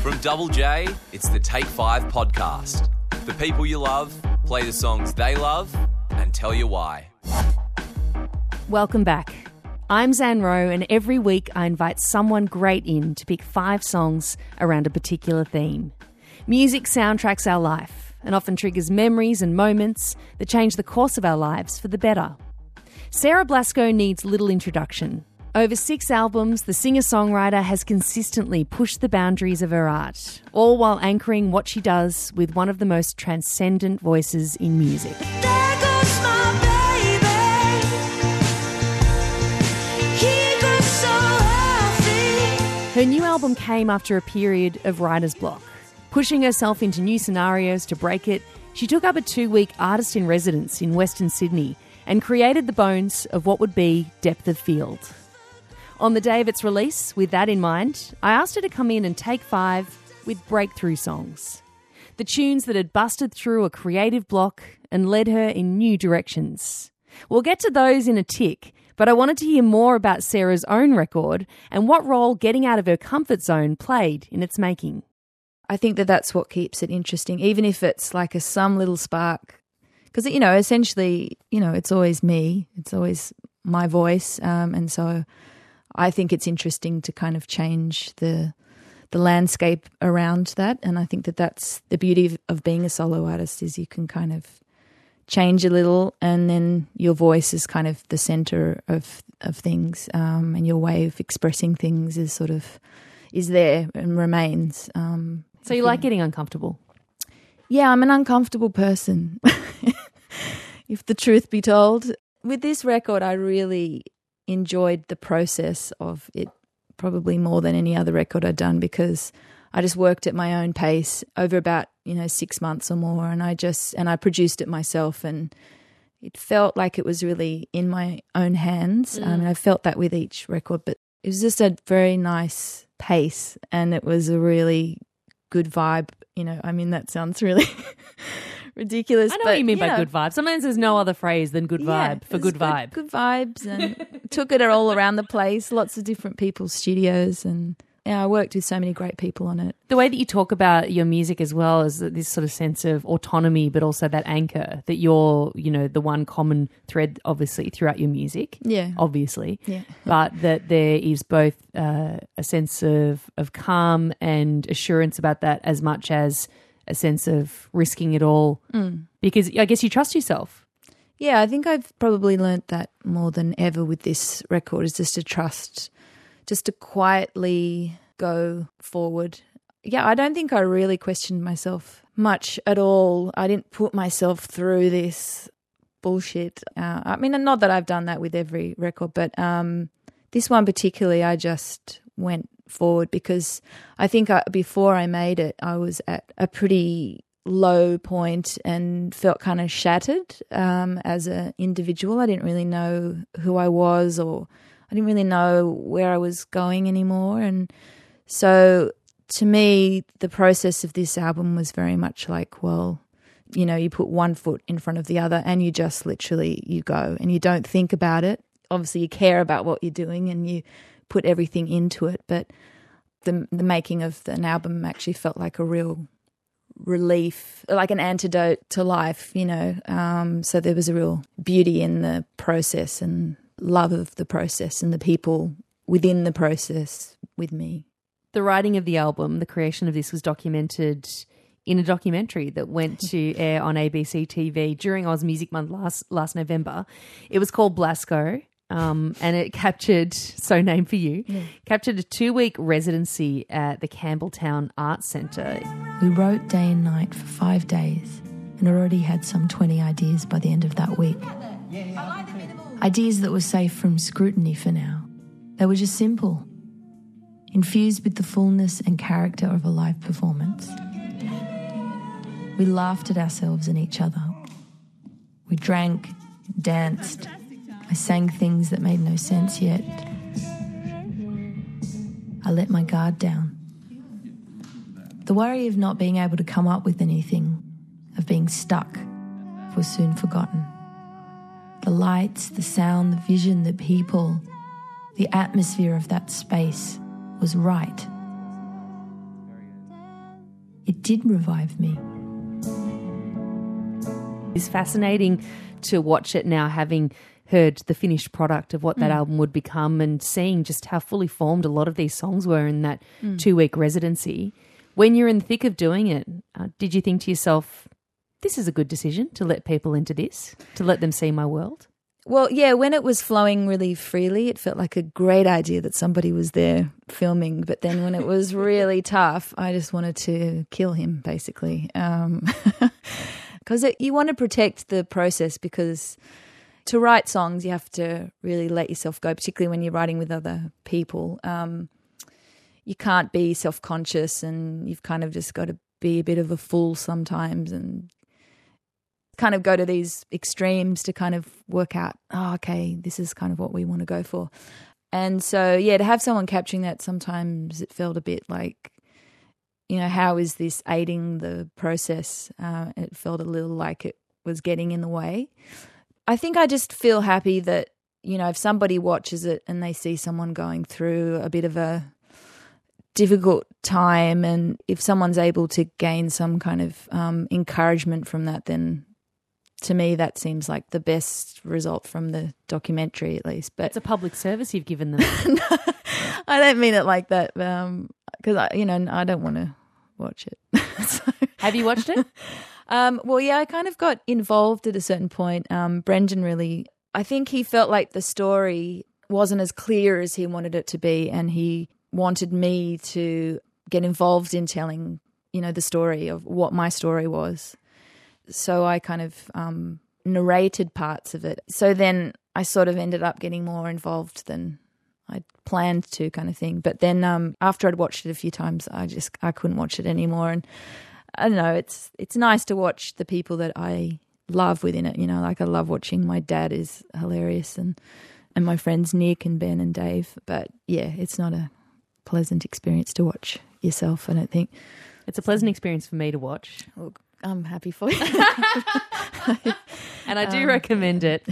From Double J, it's the Take 5 podcast. The people you love, play the songs they love, and tell you why. Welcome back. I'm Zan Rowe, and every week I invite someone great in to pick 5 songs around a particular theme. Music soundtracks our life and often triggers memories and moments that change the course of our lives for the better. Sarah Blasko needs little introduction. Over 6 albums, the singer-songwriter has consistently pushed the boundaries of her art, all while anchoring what she does with one of the most transcendent voices in music. There goes my baby. He goes so healthy. Her new album came after a period of writer's block. Pushing herself into new scenarios to break it, she took up a 2-week artist-in-residence in Western Sydney and created the bones of what would be Depth of Field. On the day of its release, with that in mind, I asked her to come in and take 5 with breakthrough songs. The tunes that had busted through a creative block and led her in new directions. We'll get to those in a tick, but I wanted to hear more about Sarah's own record and what role getting out of her comfort zone played in its making. I think that that's what keeps it interesting, even if it's like some little spark. Because, essentially, it's always me. It's always my voice, and so I think it's interesting to kind of change the landscape around that, and I think that that's the beauty of being a solo artist, is you can kind of change a little and then your voice is kind of the centre of things, and your way of expressing things is sort of is there and remains. So you like getting uncomfortable? Yeah, I'm an uncomfortable person, if the truth be told. With this record, I really enjoyed the process of it probably more than any other record I'd done, because I just worked at my own pace over about 6 months or more, and I produced it myself, and it felt like it was really in my own hands. And I felt that with each record, but it was just a very nice pace, and it was a really good vibe. That sounds really ridiculous. I know what you mean by good vibes. Sometimes there's no other phrase than good vibe for good vibe. Good vibes, and took it all around the place, lots of different people's studios, and I worked with so many great people on it. The way that you talk about your music as well is this sort of sense of autonomy, but also that anchor that you're, the one common thread obviously throughout your music. Yeah. Obviously. Yeah. But that there is both a sense of calm and assurance about that, as much as a sense of risking it all, because I guess you trust yourself. Yeah, I think I've probably learnt that more than ever with this record, is just to trust, just to quietly go forward. Yeah, I don't think I really questioned myself much at all. I didn't put myself through this bullshit. Not that I've done that with every record, but this one particularly, I just went forward, because I think before I made it, I was at a pretty low point and felt kind of shattered as an individual. I didn't really know who I was, or I didn't really know where I was going anymore. And so to me, the process of this album was very much like, well, you put one foot in front of the other and you just literally you go, and you don't think about it. Obviously you care about what you're doing and you put everything into it, but the making of an album actually felt like a real relief, like an antidote to life, so there was a real beauty in the process and love of the process and the people within the process with me. The writing of the album, the creation of this, was documented in a documentary that went to air on ABC TV during Oz Music Month last November. It was called Blasko. And it captured, so named for you, captured a 2-week residency at the Campbelltown Arts Centre. We wrote day and night for 5 days and already had some 20 ideas by the end of that week. Ideas that were safe from scrutiny for now. They were just simple, infused with the fullness and character of a live performance. We laughed at ourselves and each other. We drank, danced. I sang things that made no sense yet. I let my guard down. The worry of not being able to come up with anything, of being stuck, was soon forgotten. The lights, the sound, the vision, the people, the atmosphere of that space was right. it did revive me. It's fascinating to watch it now, having heard the finished product of what that album would become and seeing just how fully formed a lot of these songs were in that 2-week residency. When you're in the thick of doing it, did you think to yourself, this is a good decision to let people into this, to let them see my world? Well, yeah, when it was flowing really freely, it felt like a great idea that somebody was there filming. But then when it was really tough, I just wanted to kill him, basically. Because you want to protect the process, because to write songs you have to really let yourself go, particularly when you're writing with other people. You can't be self-conscious, and you've kind of just got to be a bit of a fool sometimes and kind of go to these extremes to kind of work out, oh, okay, this is kind of what we want to go for. And so, yeah, to have someone capturing that, sometimes it felt a bit like, you know, how is this aiding the process? It felt a little like it was getting in the way. I think I just feel happy that, you know, if somebody watches it and they see someone going through a bit of a difficult time, and if someone's able to gain some kind of encouragement from that, then to me that seems like the best result from the documentary, at least. But it's a public service you've given them. No, I don't mean it like that, because I don't want to watch it. So. Have you watched it? Well, yeah, I kind of got involved at a certain point. Brendan really, I think he felt like the story wasn't as clear as he wanted it to be, and he wanted me to get involved in telling, you know, the story of what my story was. So I kind of narrated parts of it. So then I sort of ended up getting more involved than I planned to, kind of thing. But then after I'd watched it a few times, I couldn't watch it anymore. And I don't know, it's nice to watch the people that I love within it. You know, like I love watching my dad is hilarious and my friends Nick and Ben and Dave. But, yeah, it's not a pleasant experience to watch yourself, I don't think. It's a pleasant experience for me to watch. Well, I'm happy for you. And I do recommend it,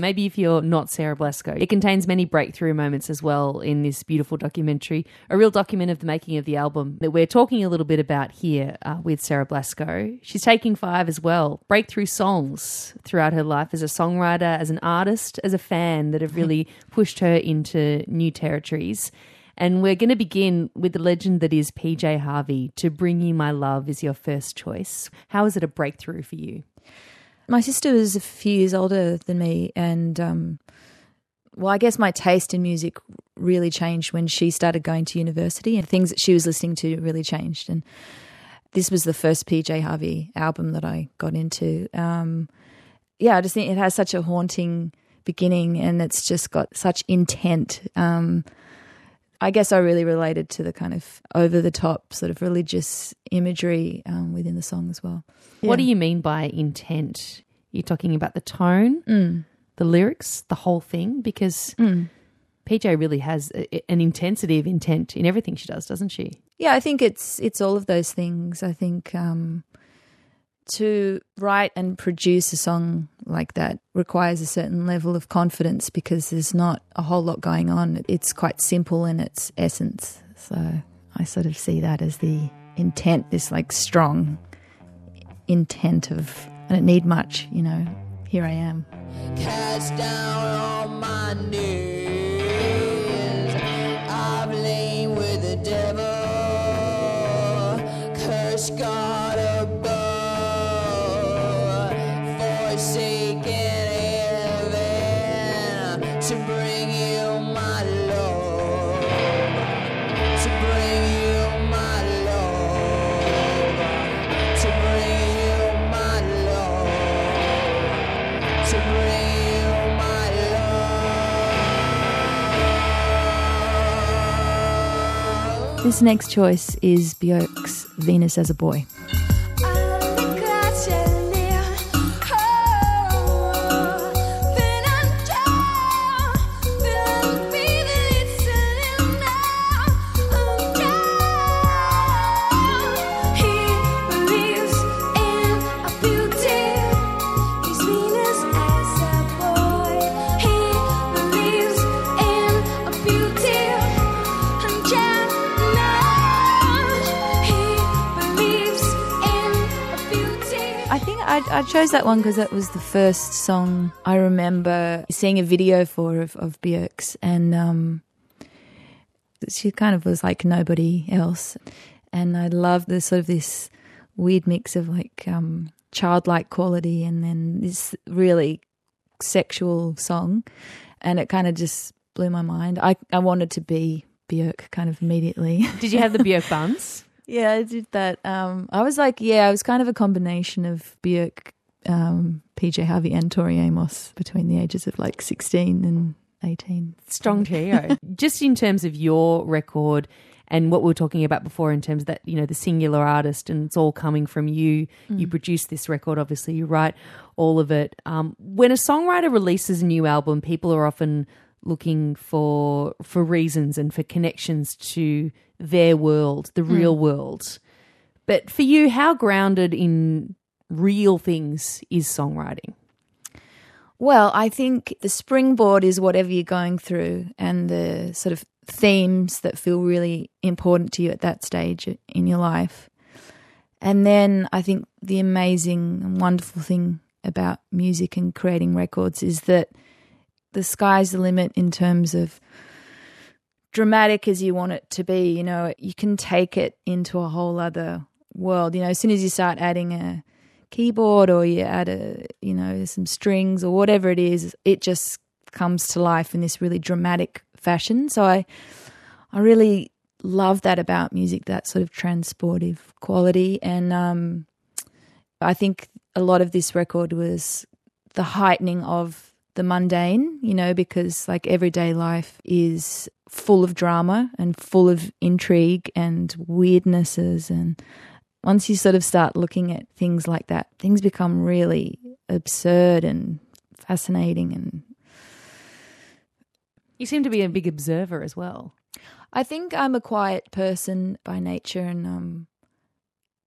maybe if you're not Sarah Blasko. It contains many breakthrough moments as well in this beautiful documentary, a real document of the making of the album that we're talking a little bit about here with Sarah Blasko. She's taking five as well, breakthrough songs throughout her life as a songwriter, as an artist, as a fan, that have really pushed her into new territories. And we're going to begin with the legend that is PJ Harvey. To Bring You My Love is your first choice. How is it a breakthrough for you? My sister was a few years older than me, and well, I guess my taste in music really changed when she started going to university, and things that she was listening to really changed. And this was the first PJ Harvey album that I got into. Yeah, I just think it has such a haunting beginning, and it's just got such intent. I guess I really related to the kind of over-the-top sort of religious imagery within the song as well. Yeah. What do you mean by intent? You're talking about the tone, the lyrics, the whole thing? Because PJ really has an intensity of intent in everything she does, doesn't she? Yeah, I think it's all of those things. I think to write and produce a song like that requires a certain level of confidence, because there's not a whole lot going on. It's quite simple in its essence. So I sort of see that as the intent, this like strong intent of, I don't need much, you know, here I am. Cast down on my knees, I've lain with the devil, curse God. This next choice is Björk's Venus as a Boy. I chose that one because that was the first song I remember seeing a video for of Björk's, and she kind of was like nobody else. And I love the sort of this weird mix of like childlike quality and then this really sexual song, and it kind of just blew my mind. I wanted to be Björk kind of immediately. Did you have the Björk buns? Yeah, I did that. I was like, yeah, I was kind of a combination of Björk, PJ Harvey and Tori Amos between the ages of like 16 and 18. Strong trio. Just in terms of your record and what we were talking about before in terms of that, you know, the singular artist and it's all coming from you. Mm. You produce this record, obviously, you write all of it. When a songwriter releases a new album, people are often looking for reasons and for connections to their world, the real world. But for you, how grounded in real things is songwriting? Well, I think the springboard is whatever you're going through and the sort of themes that feel really important to you at that stage in your life. And then I think the amazing and wonderful thing about music and creating records is that the sky's the limit in terms of dramatic as you want it to be. You know, you can take it into a whole other world. You know, as soon as you start adding a keyboard or you add a, you know, some strings or whatever it is, it just comes to life in this really dramatic fashion. So I really love that about music, that sort of transportive quality. And I think a lot of this record was the heightening of the mundane, you know, because like everyday life is full of drama and full of intrigue and weirdnesses, and once you sort of start looking at things like that, things become really absurd and fascinating. And you seem to be a big observer as well. I think I'm a quiet person by nature, and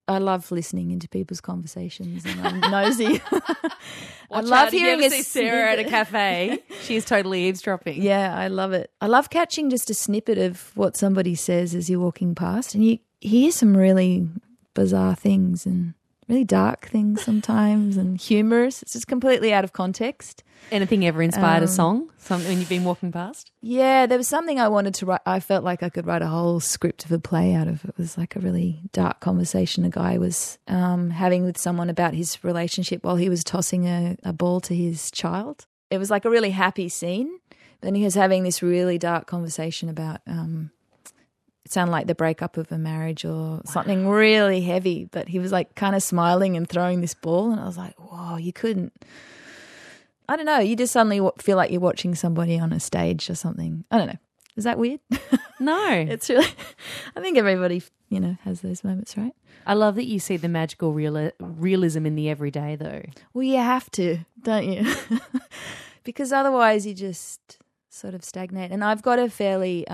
I love listening into people's conversations, and I'm nosy. I love hearing you ever see Sarah at a cafe. She's totally eavesdropping. Yeah, I love it. I love catching just a snippet of what somebody says as you're walking past, and you hear some really bizarre things and really dark things sometimes and humorous. It's just completely out of context. Anything ever inspired a song, something you've been walking past? Yeah, there was something I wanted to write. I felt like I could write a whole script of a play out of it. It was like a really dark conversation a guy was having with someone about his relationship while he was tossing a ball to his child. It was like a really happy scene. Then he was having this really dark conversation about it sounded like the breakup of a marriage or something really heavy, but he was like kind of smiling and throwing this ball, and I was like, whoa, you couldn't. I don't know, you just suddenly feel like you're watching somebody on a stage or something. I don't know. Is that weird? No. It's really, I think everybody, you know, has those moments, right? I love that you see the magical realism in the everyday though. Well, you have to, don't you? Because otherwise you just sort of stagnate. And I've got a fairly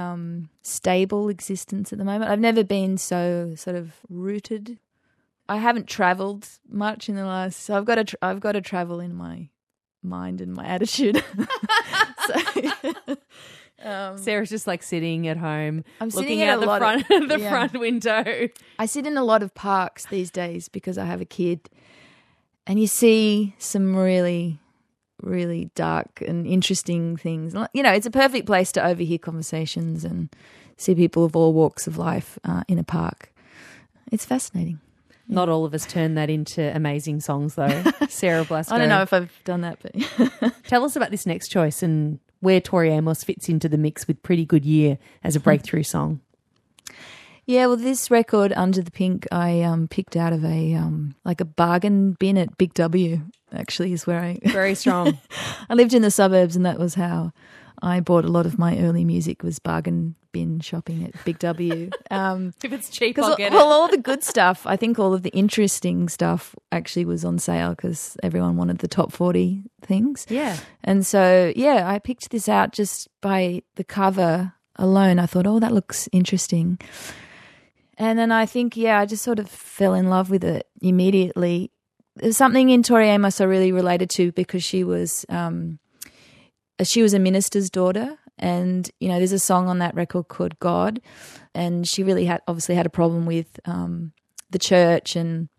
stable existence at the moment. I've never been so sort of rooted. I haven't travelled much in the last, so I've got to travel in my mind and my attitude. So, Sarah's just like sitting at home. I'm looking out the front of the front window. I sit in a lot of parks these days because I have a kid, and you see some really, really dark and interesting things. You know, it's a perfect place to overhear conversations and see people of all walks of life in a park. It's fascinating. Not all of us turn that into amazing songs, though. Sarah Blasko. I don't know if I've done that, but tell us about this next choice and where Tori Amos fits into the mix with Pretty Good Year as a breakthrough song. Yeah, well, this record, Under the Pink, I picked out of a like a bargain bin at Big W, actually, is where I... Very strong. I lived in the suburbs, and that was how I bought a lot of my early music, was bargain bin shopping at Big W. If it's cheap, I'll get it. Well, all the good stuff, I think all of the interesting stuff actually was on sale because everyone wanted the top 40 things. Yeah. And so, yeah, I picked this out just by the cover alone. I thought, oh, that looks interesting. And then I think, yeah, I just sort of fell in love with it immediately. There's something in Tori Amos I really related to because she was a minister's daughter. And, you know, there's a song on that record called God, and she really had obviously had a problem with the church and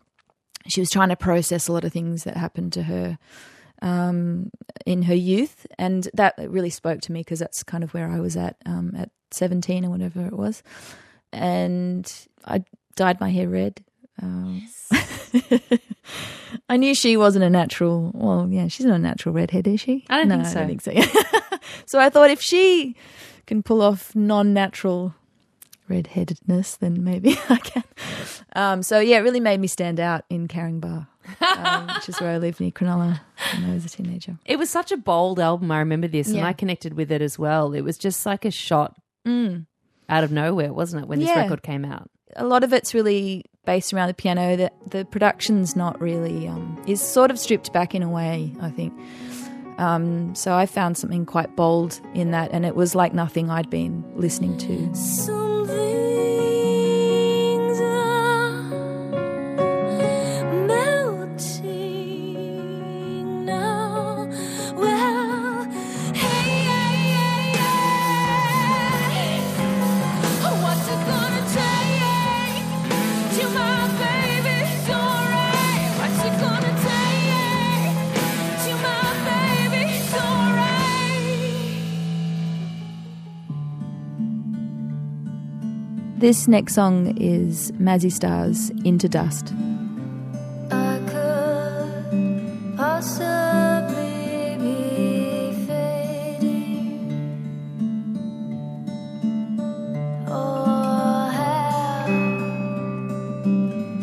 she was trying to process a lot of things that happened to her in her youth, and that really spoke to me because that's kind of where I was at 17 or whatever it was. And I dyed my hair red. Yes. I knew she wasn't a natural. Well, yeah, she's not a natural redhead, is she? I don't think so. I don't think so. So I thought if she can pull off non-natural redheadedness, then maybe I can. So yeah, it really made me stand out in Caringbah, which is where I lived near Cronulla when I was a teenager. It was such a bold album. I remember this, and I connected with it as well. It was just like a shot out of nowhere, wasn't it? When this record came out, a lot of it's really based around the piano. The production's not really is sort of stripped back in a way, I think. So I found something quite bold in that, and it was like nothing I'd been listening to. Some things are melting now. Well, hey, what's it gonna take till my baby's alright? What's it gonna take? This next song is Mazzy Star's Into Dust. I could possibly be fading, or have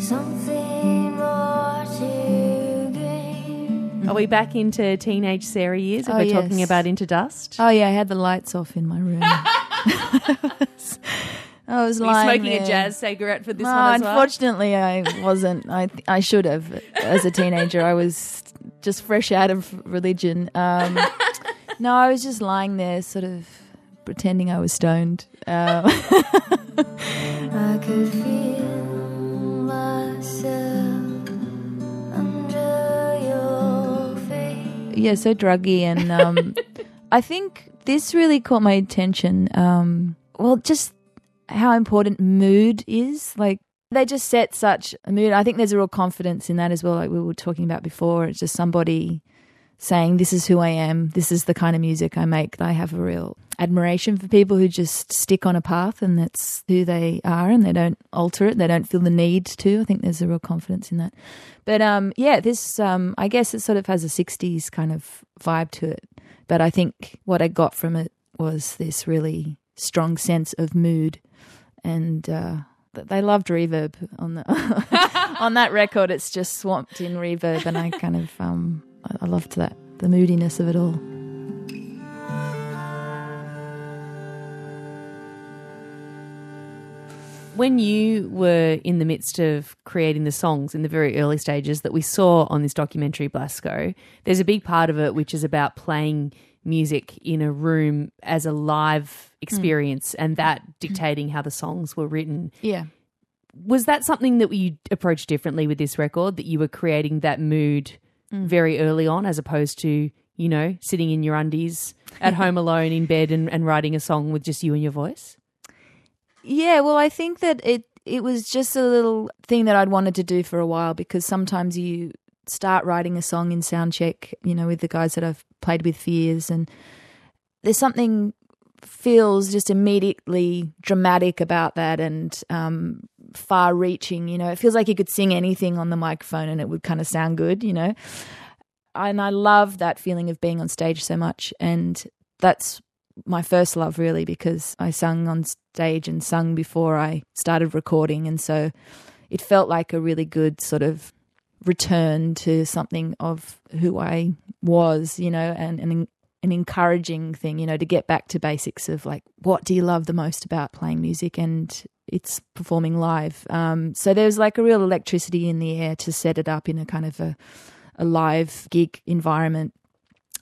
something more to gain. Are we back into teenage Sarah years if we're talking about Into Dust? Oh, yeah, I had the lights off in my room. I was lying smoking there. A jazz cigarette for this one as well? Unfortunately, I wasn't. I should have. As a teenager, I was just fresh out of religion. No, I was just lying there sort of pretending I was stoned. I could feel myself under your face. Yeah, so druggy. And I think this really caught my attention. Well, just how important mood is. Like, they just set such a mood. I think there's a real confidence in that as well, like we were talking about before. It's just somebody saying, this is who I am, this is the kind of music I make. I have a real admiration for people who just stick on a path and that's who they are and they don't alter it, they don't feel the need to. I think there's a real confidence in that. But this, I guess it sort of has a 60s kind of vibe to it. But I think what I got from it was this really strong sense of mood. And they loved reverb on the on that record. It's just swamped in reverb, and I kind of I loved that, the moodiness of it all. When you were in the midst of creating the songs in the very early stages that we saw on this documentary, Blasko, there's a big part of it which is about playing music in a room as a live experience and that dictating how the songs were written. Yeah. Was that something that you approached differently with this record, that you were creating that mood very early on as opposed to, you know, sitting in your undies at home alone in bed and writing a song with just you and your voice? Yeah, well, I think that it was just a little thing that I'd wanted to do for a while, because sometimes you start writing a song in soundcheck, you know, with the guys that I've played with for years, and there's something feels just immediately dramatic about that and far-reaching, you know. It feels like you could sing anything on the microphone and it would kind of sound good, you know. And I love that feeling of being on stage so much, and that's my first love really, because I sung on stage and sung before I started recording, and so it felt like a really good sort of return to something of who I was, you know, and an encouraging thing, you know, to get back to basics of like, what do you love the most about playing music? And it's performing live. So there's like a real electricity in the air to set it up in a kind of a live gig environment.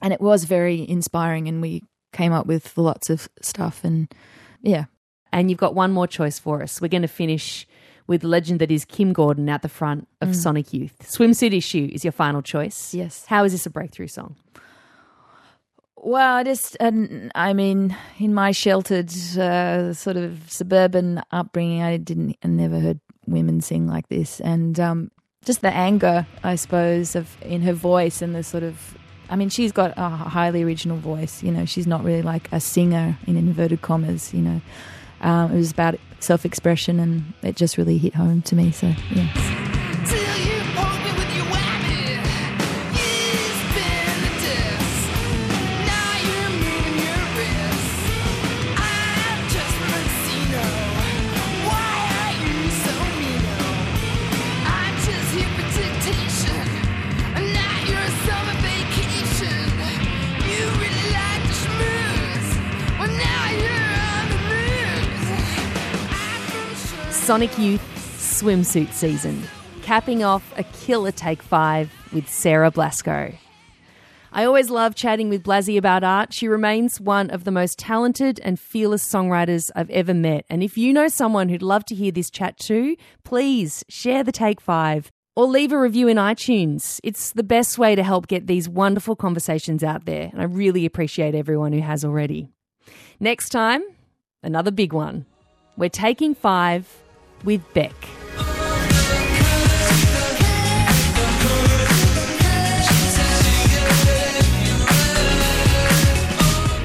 And it was very inspiring, and we came up with lots of stuff. And yeah. And you've got one more choice for us. We're going to finish with the legend that is Kim Gordon out the front of Sonic Youth. Swimsuit Issue is your final choice. Yes. How is this a breakthrough song? Well, in my sheltered sort of suburban upbringing, I never heard women sing like this. And just the anger, I suppose, of in her voice and the sort of, I mean, she's got a highly original voice, you know, she's not really like a singer in inverted commas, you know. It was about self-expression and it just really hit home to me, so yeah. Sonic Youth swimsuit season, capping off a killer Take 5 with Sarah Blasko. I always love chatting with Blasi about art. She remains one of the most talented and fearless songwriters I've ever met. And if you know someone who'd love to hear this chat too, please share the Take 5 or leave a review in iTunes. It's the best way to help get these wonderful conversations out there. And I really appreciate everyone who has already. Next time, another big one. We're taking 5 with Beck.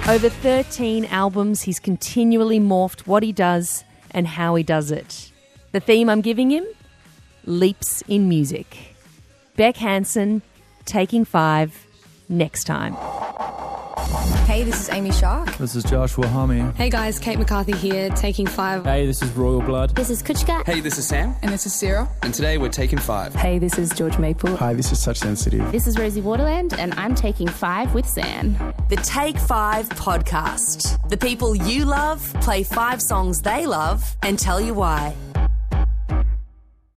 Over 13 albums, he's continually morphed what he does and how he does it. The theme I'm giving him? Leaps in music. Beck Hansen, Taking 5, next time. Hey, this is Amy Shark. This is Joshua Hamie. Hey guys, Kate McCarthy here, Taking 5. Hey, this is Royal Blood. This is Kuchka. Hey, this is Sam. And this is Sarah. And today we're Taking 5. Hey, this is George Maple. Hi, this is Touch Sensitivity. This is Rosie Waterland, and I'm Taking 5 with Zan. The Take 5 podcast. The people you love play 5 songs they love and tell you why.